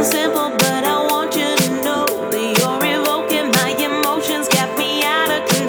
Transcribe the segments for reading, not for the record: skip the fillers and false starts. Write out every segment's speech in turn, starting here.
Simple, but I want you to know that you're evoking my emotions, got me out of control.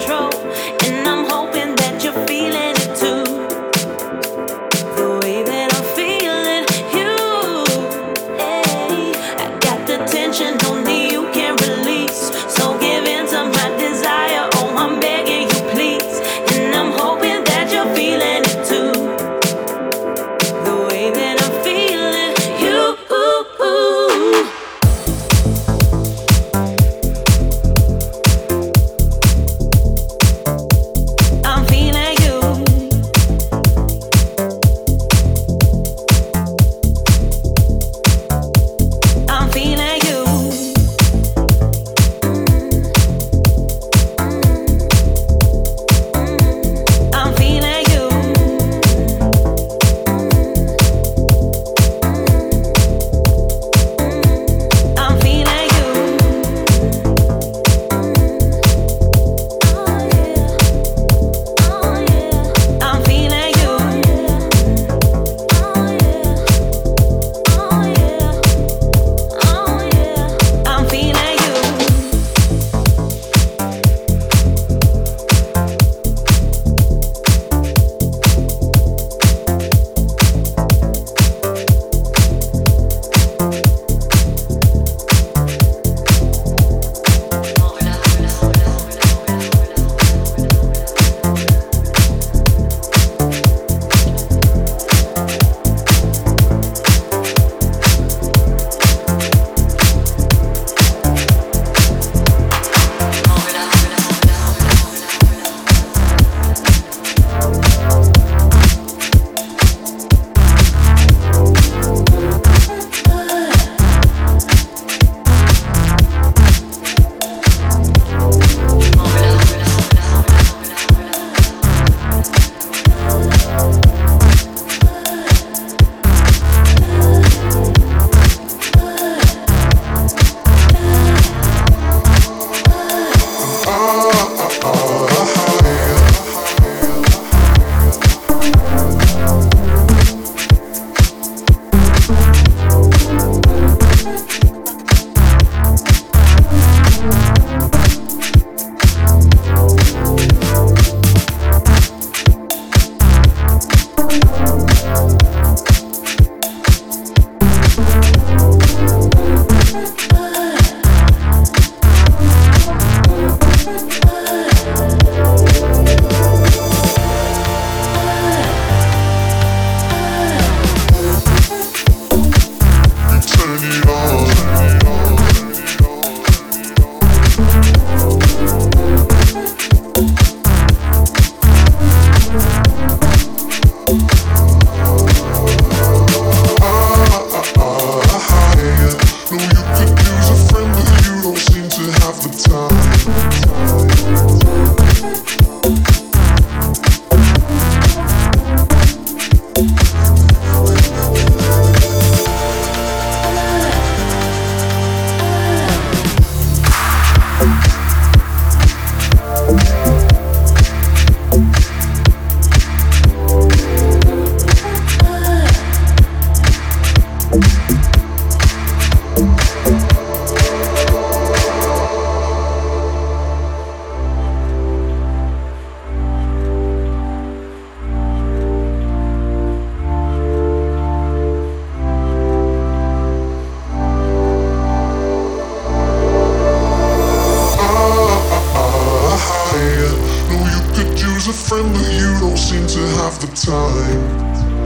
friend that you don't seem to have the time.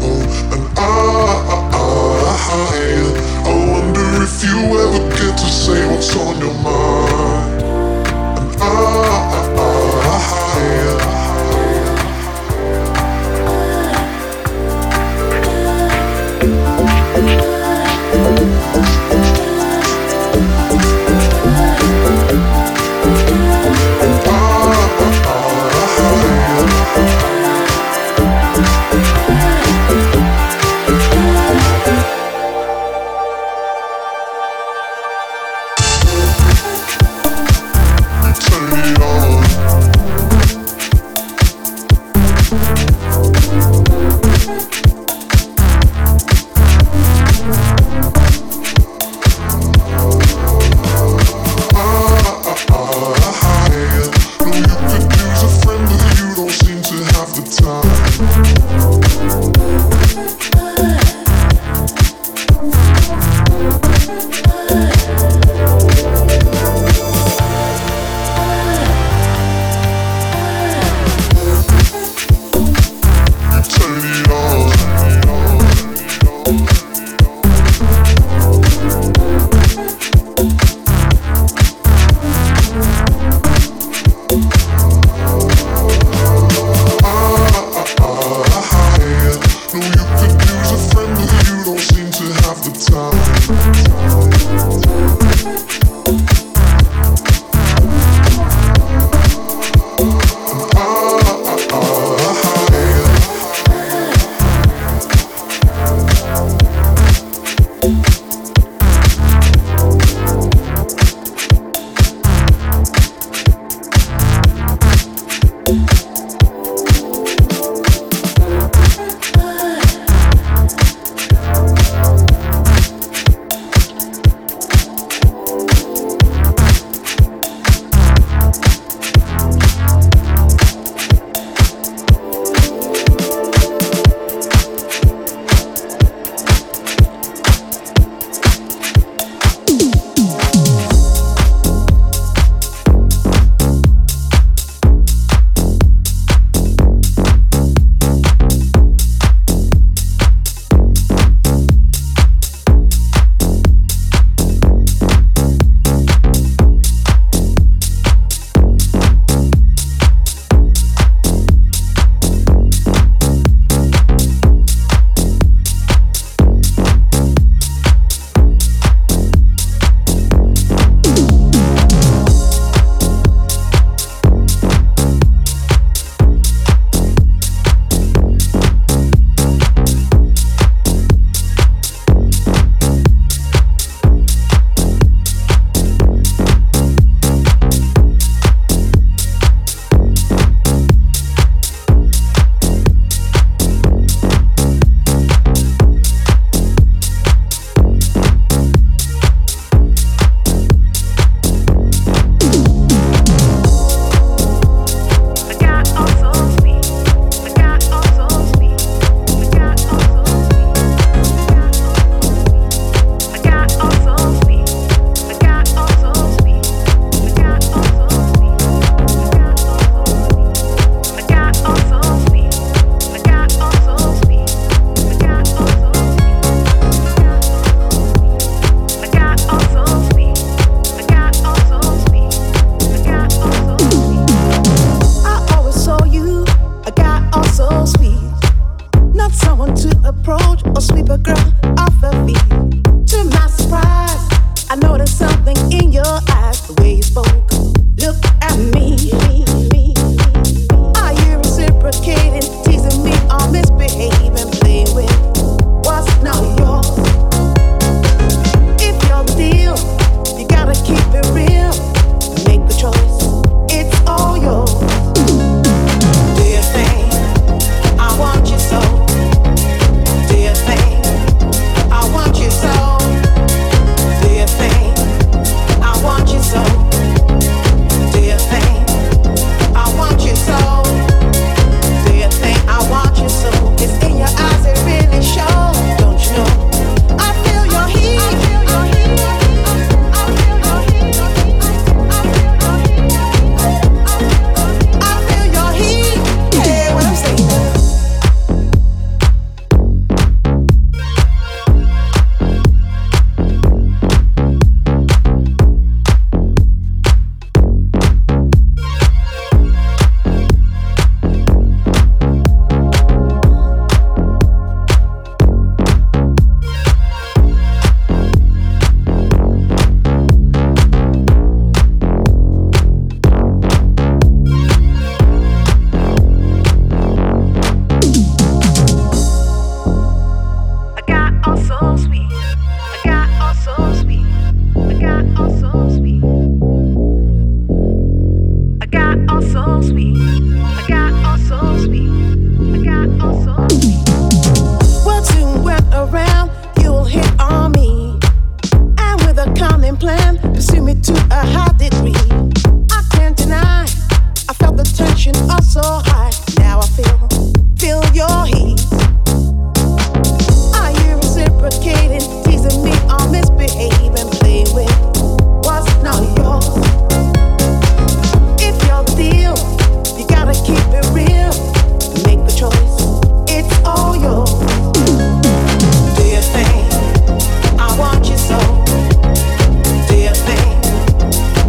Oh, and I wonder if you ever get to say what's on your mind. And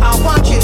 I want you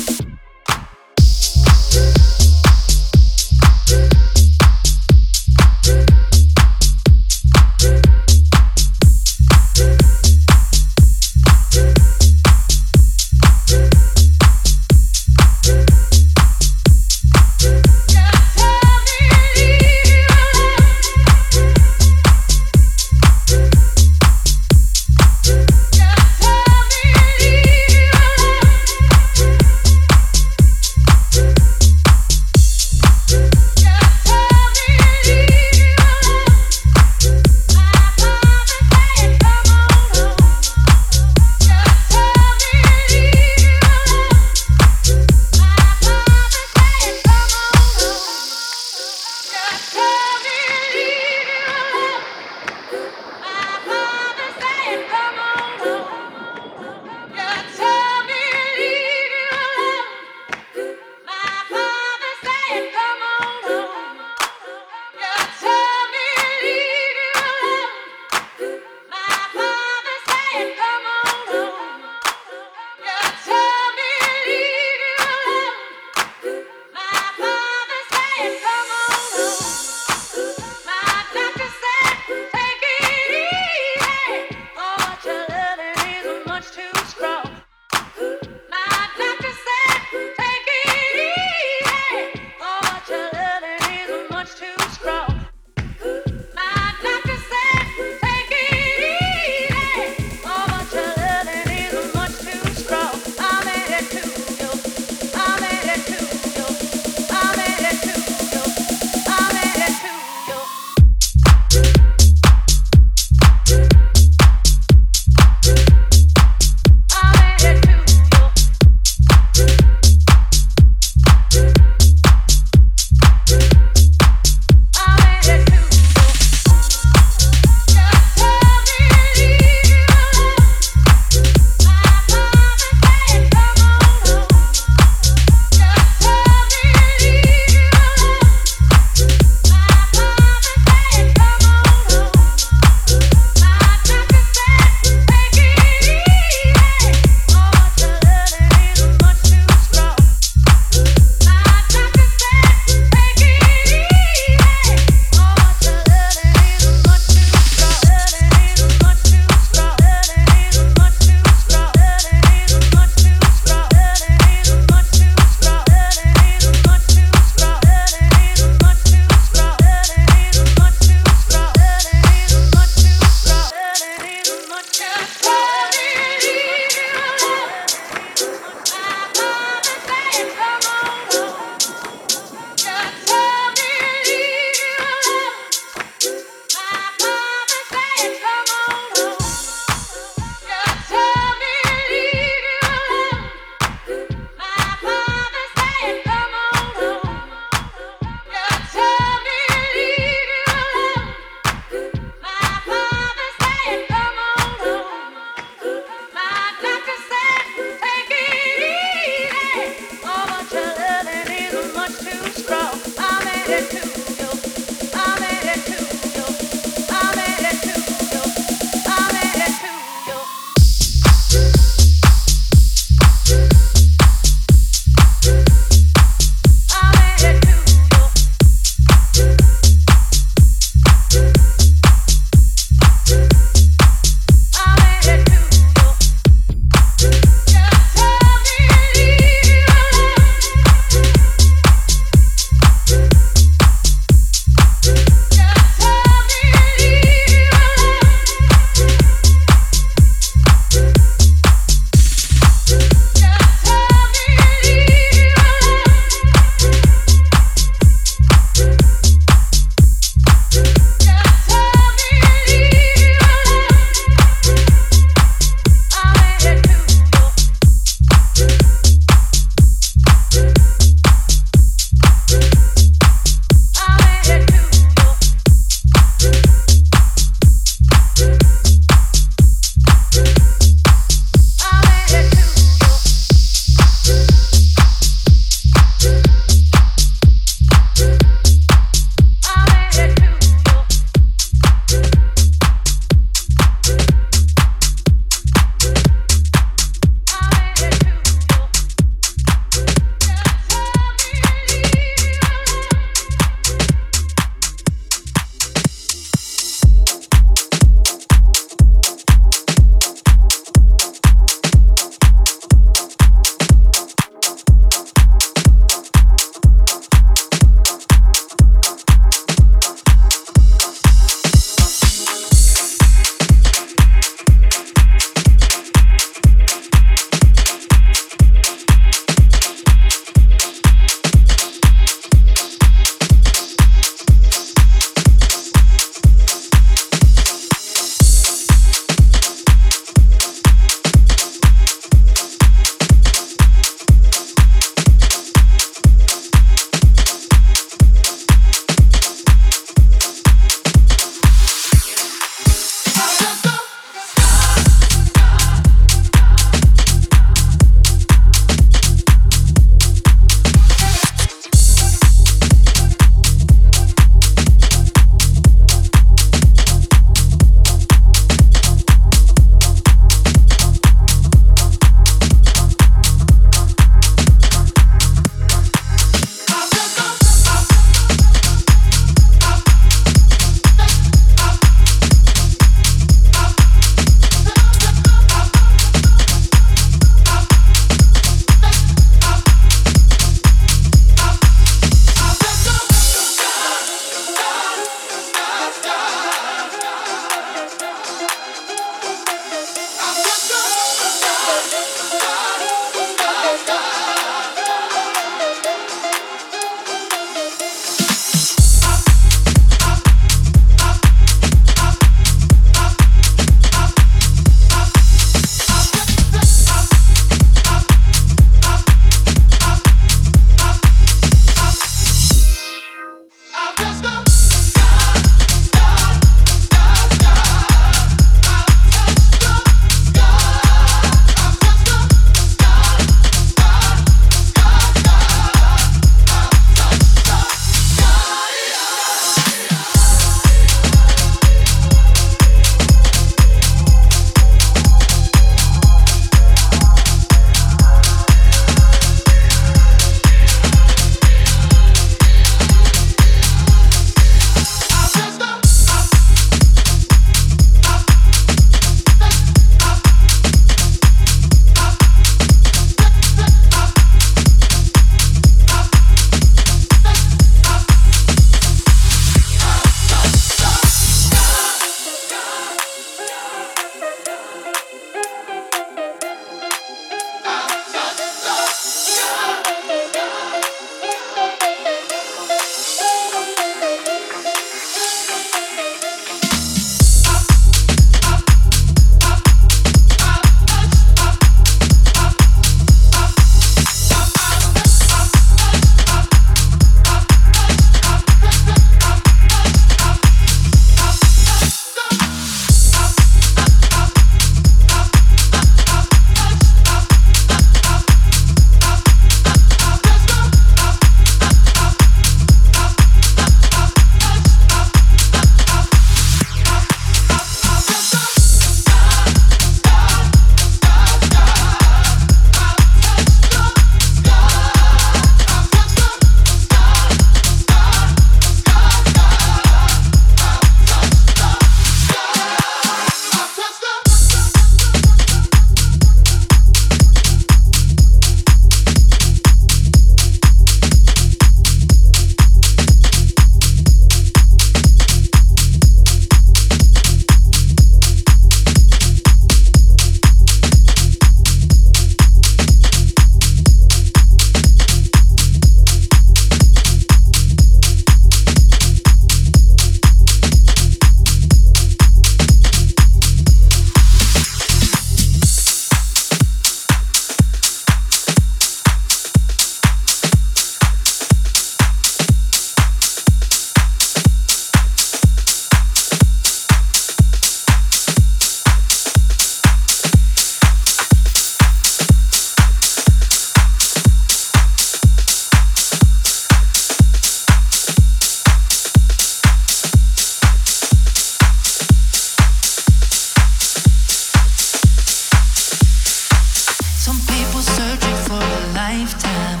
time,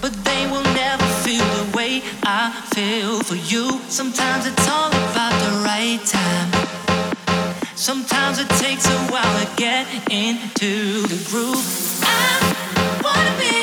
but they will never feel the way I feel for you. Sometimes it's all about the right time. Sometimes it takes a while to get into the groove. I wanna be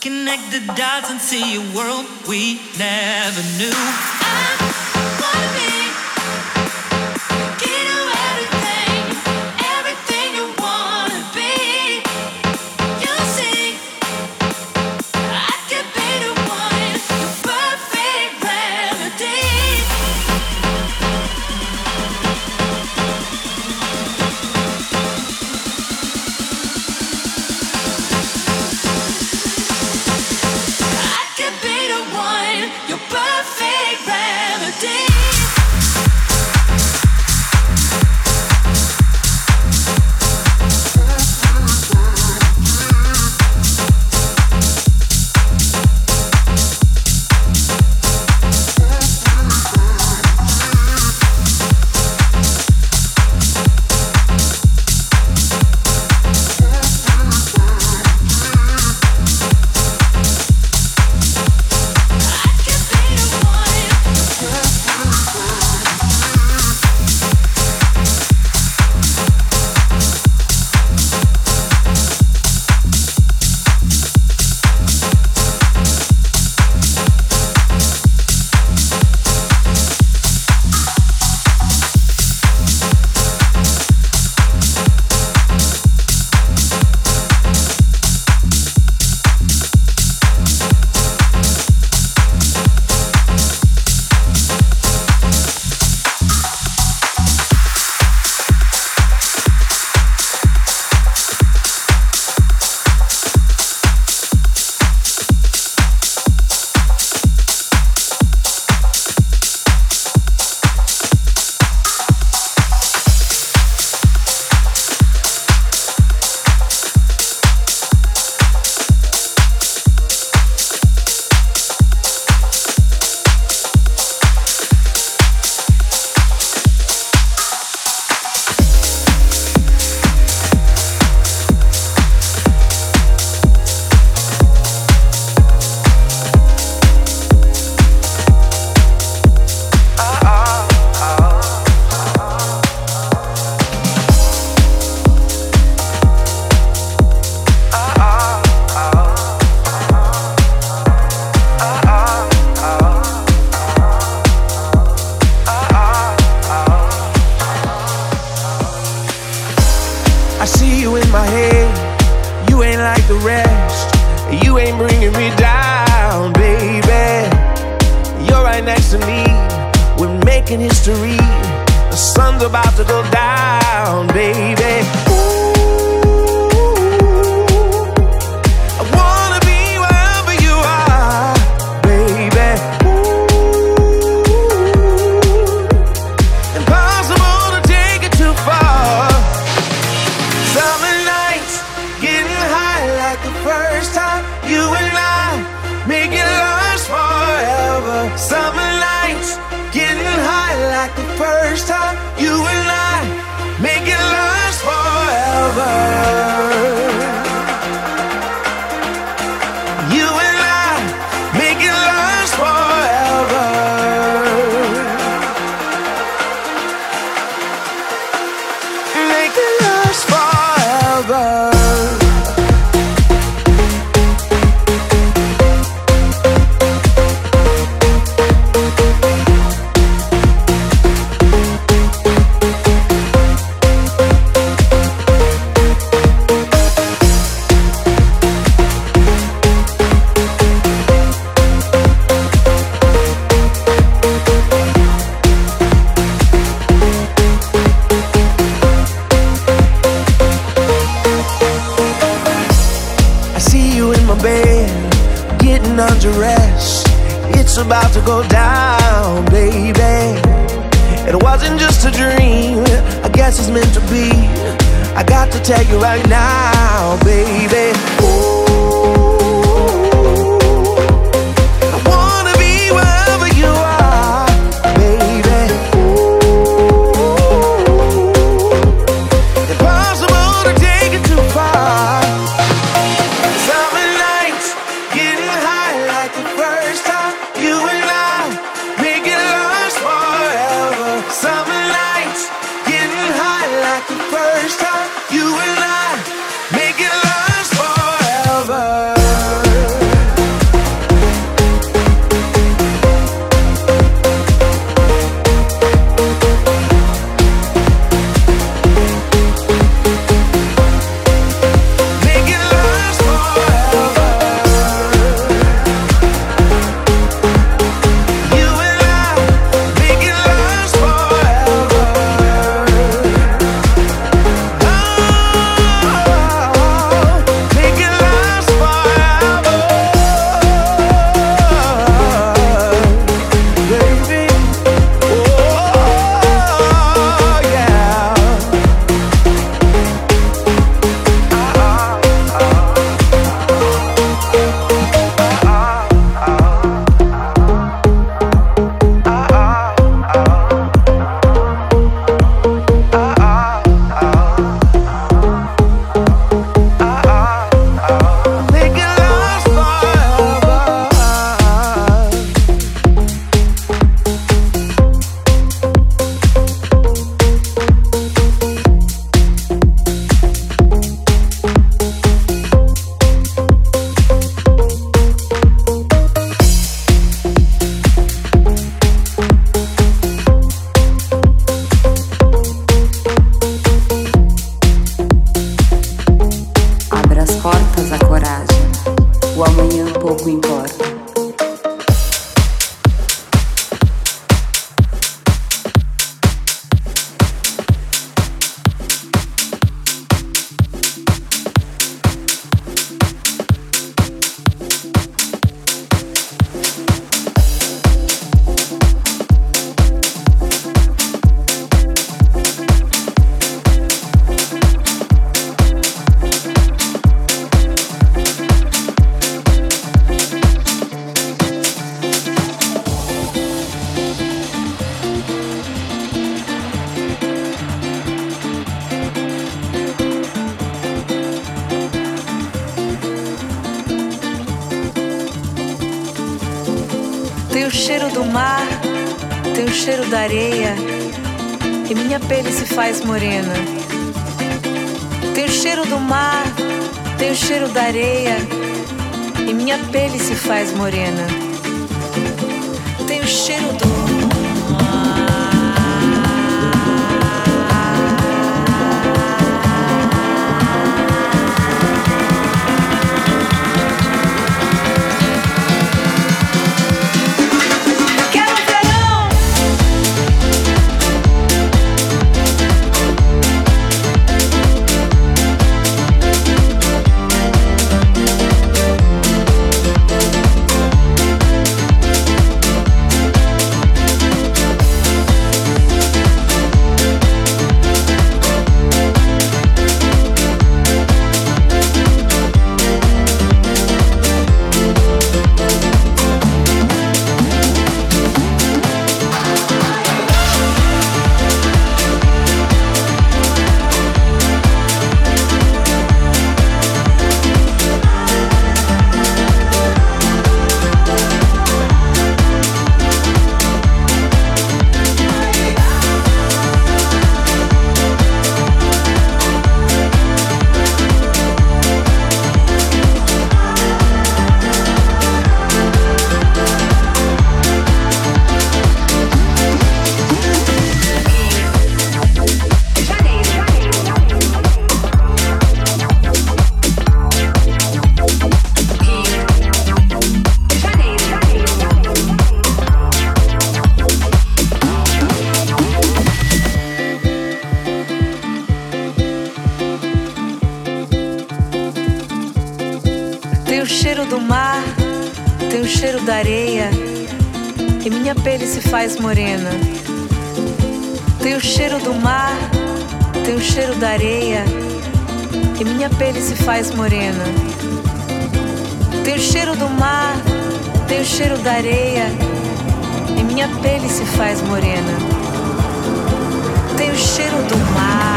connect the dots and see a world we never knew. I wanna be. You and I make it love. It's about to go down, baby. It wasn't just a dream, I guess it's meant to be. I got to tell you right now, baby. Tem o cheiro do mar, tem o cheiro da areia que minha pele se faz morena. Tem o cheiro do mar, tem o cheiro da areia, que minha pele se faz morena. Tem o cheiro do mar, tem o cheiro da areia, e minha pele se faz morena. Tem o cheiro do mar.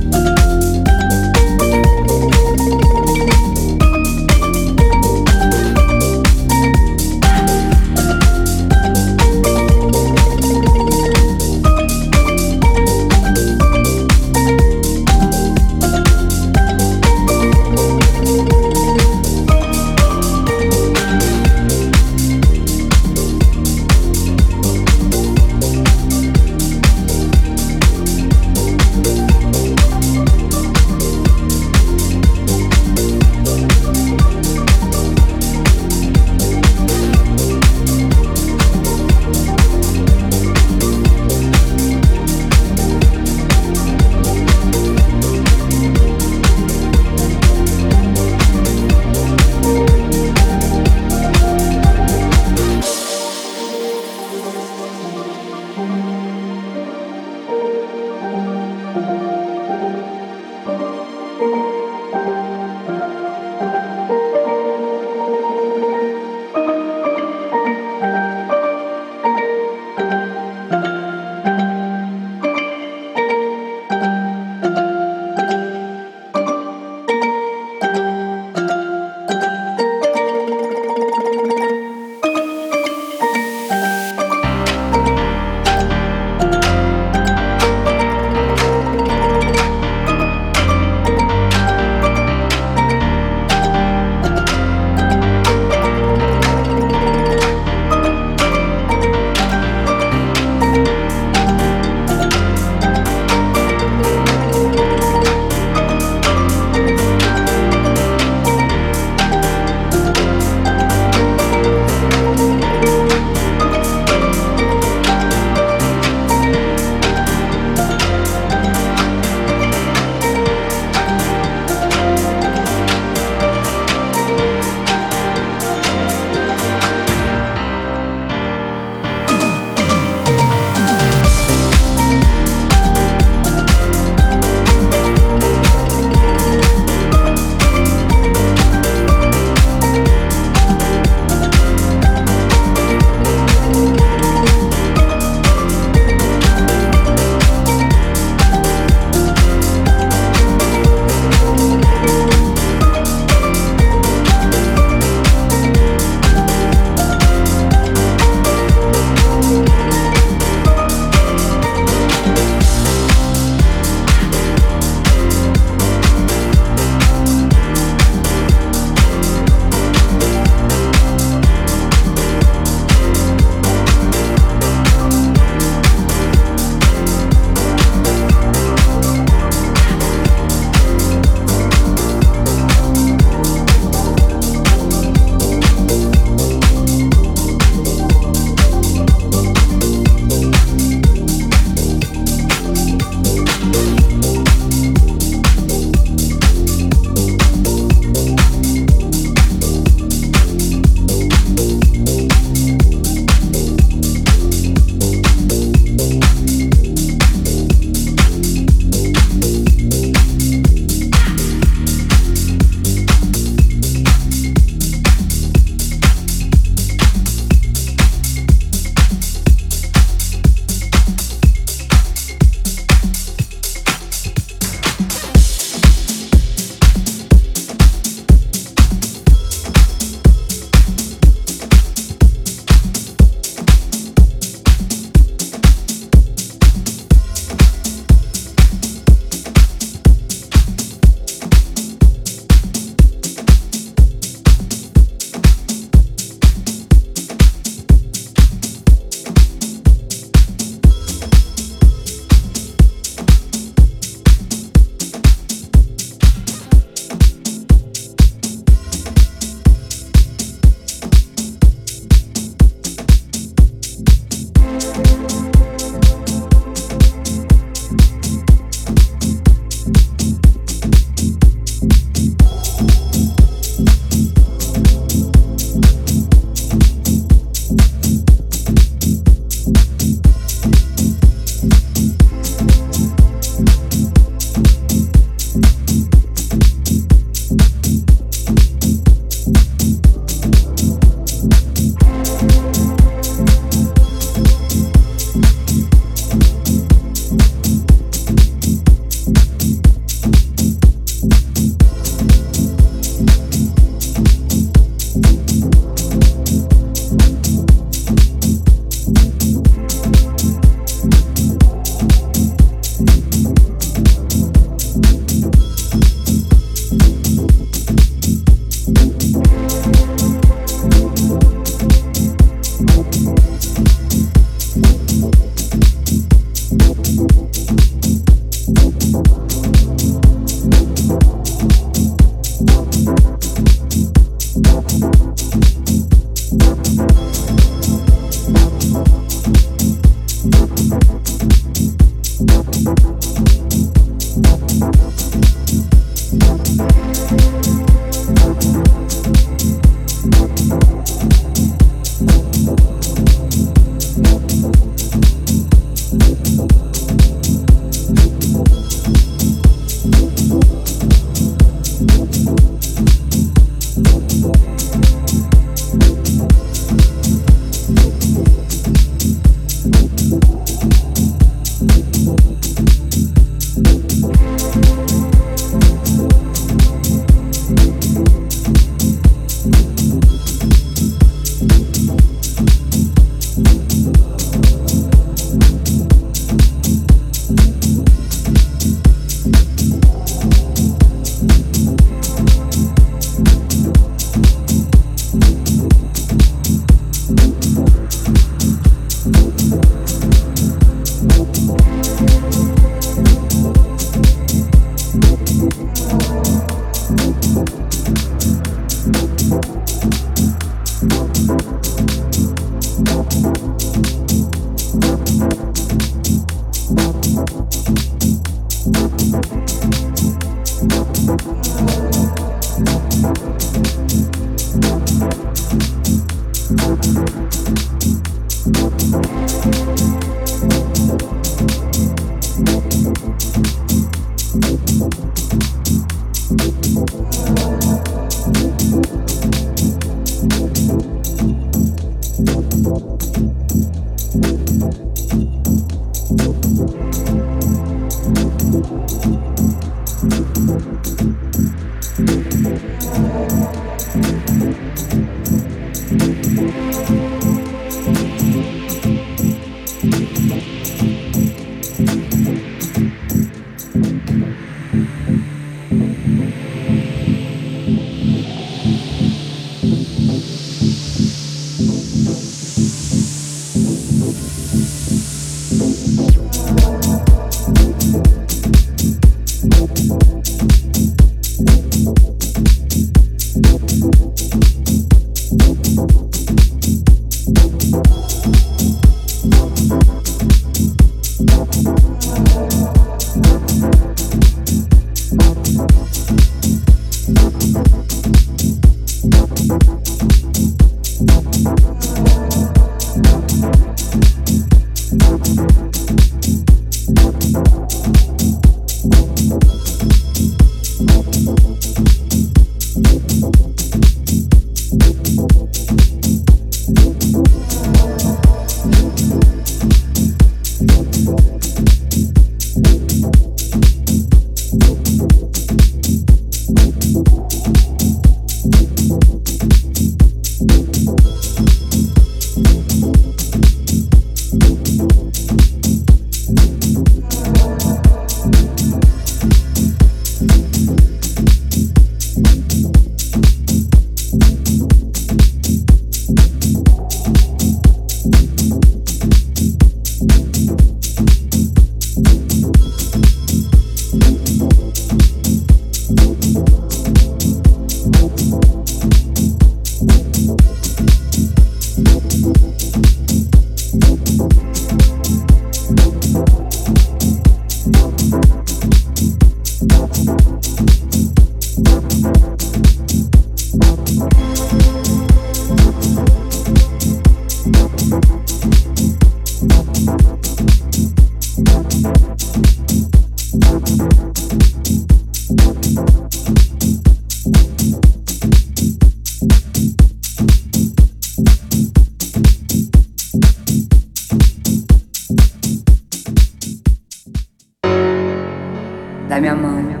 da mia mano.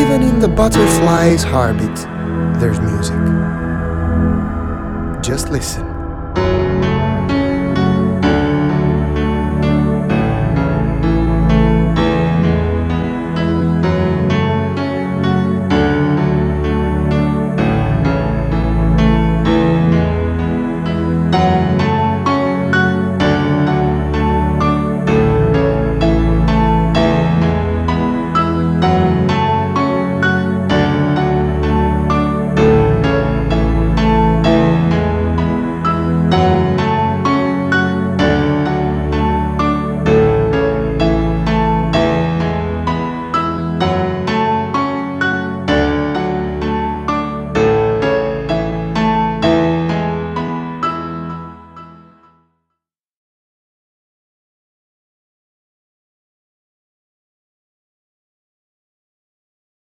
Even in the butterfly's heartbeat, there's music. Just listen.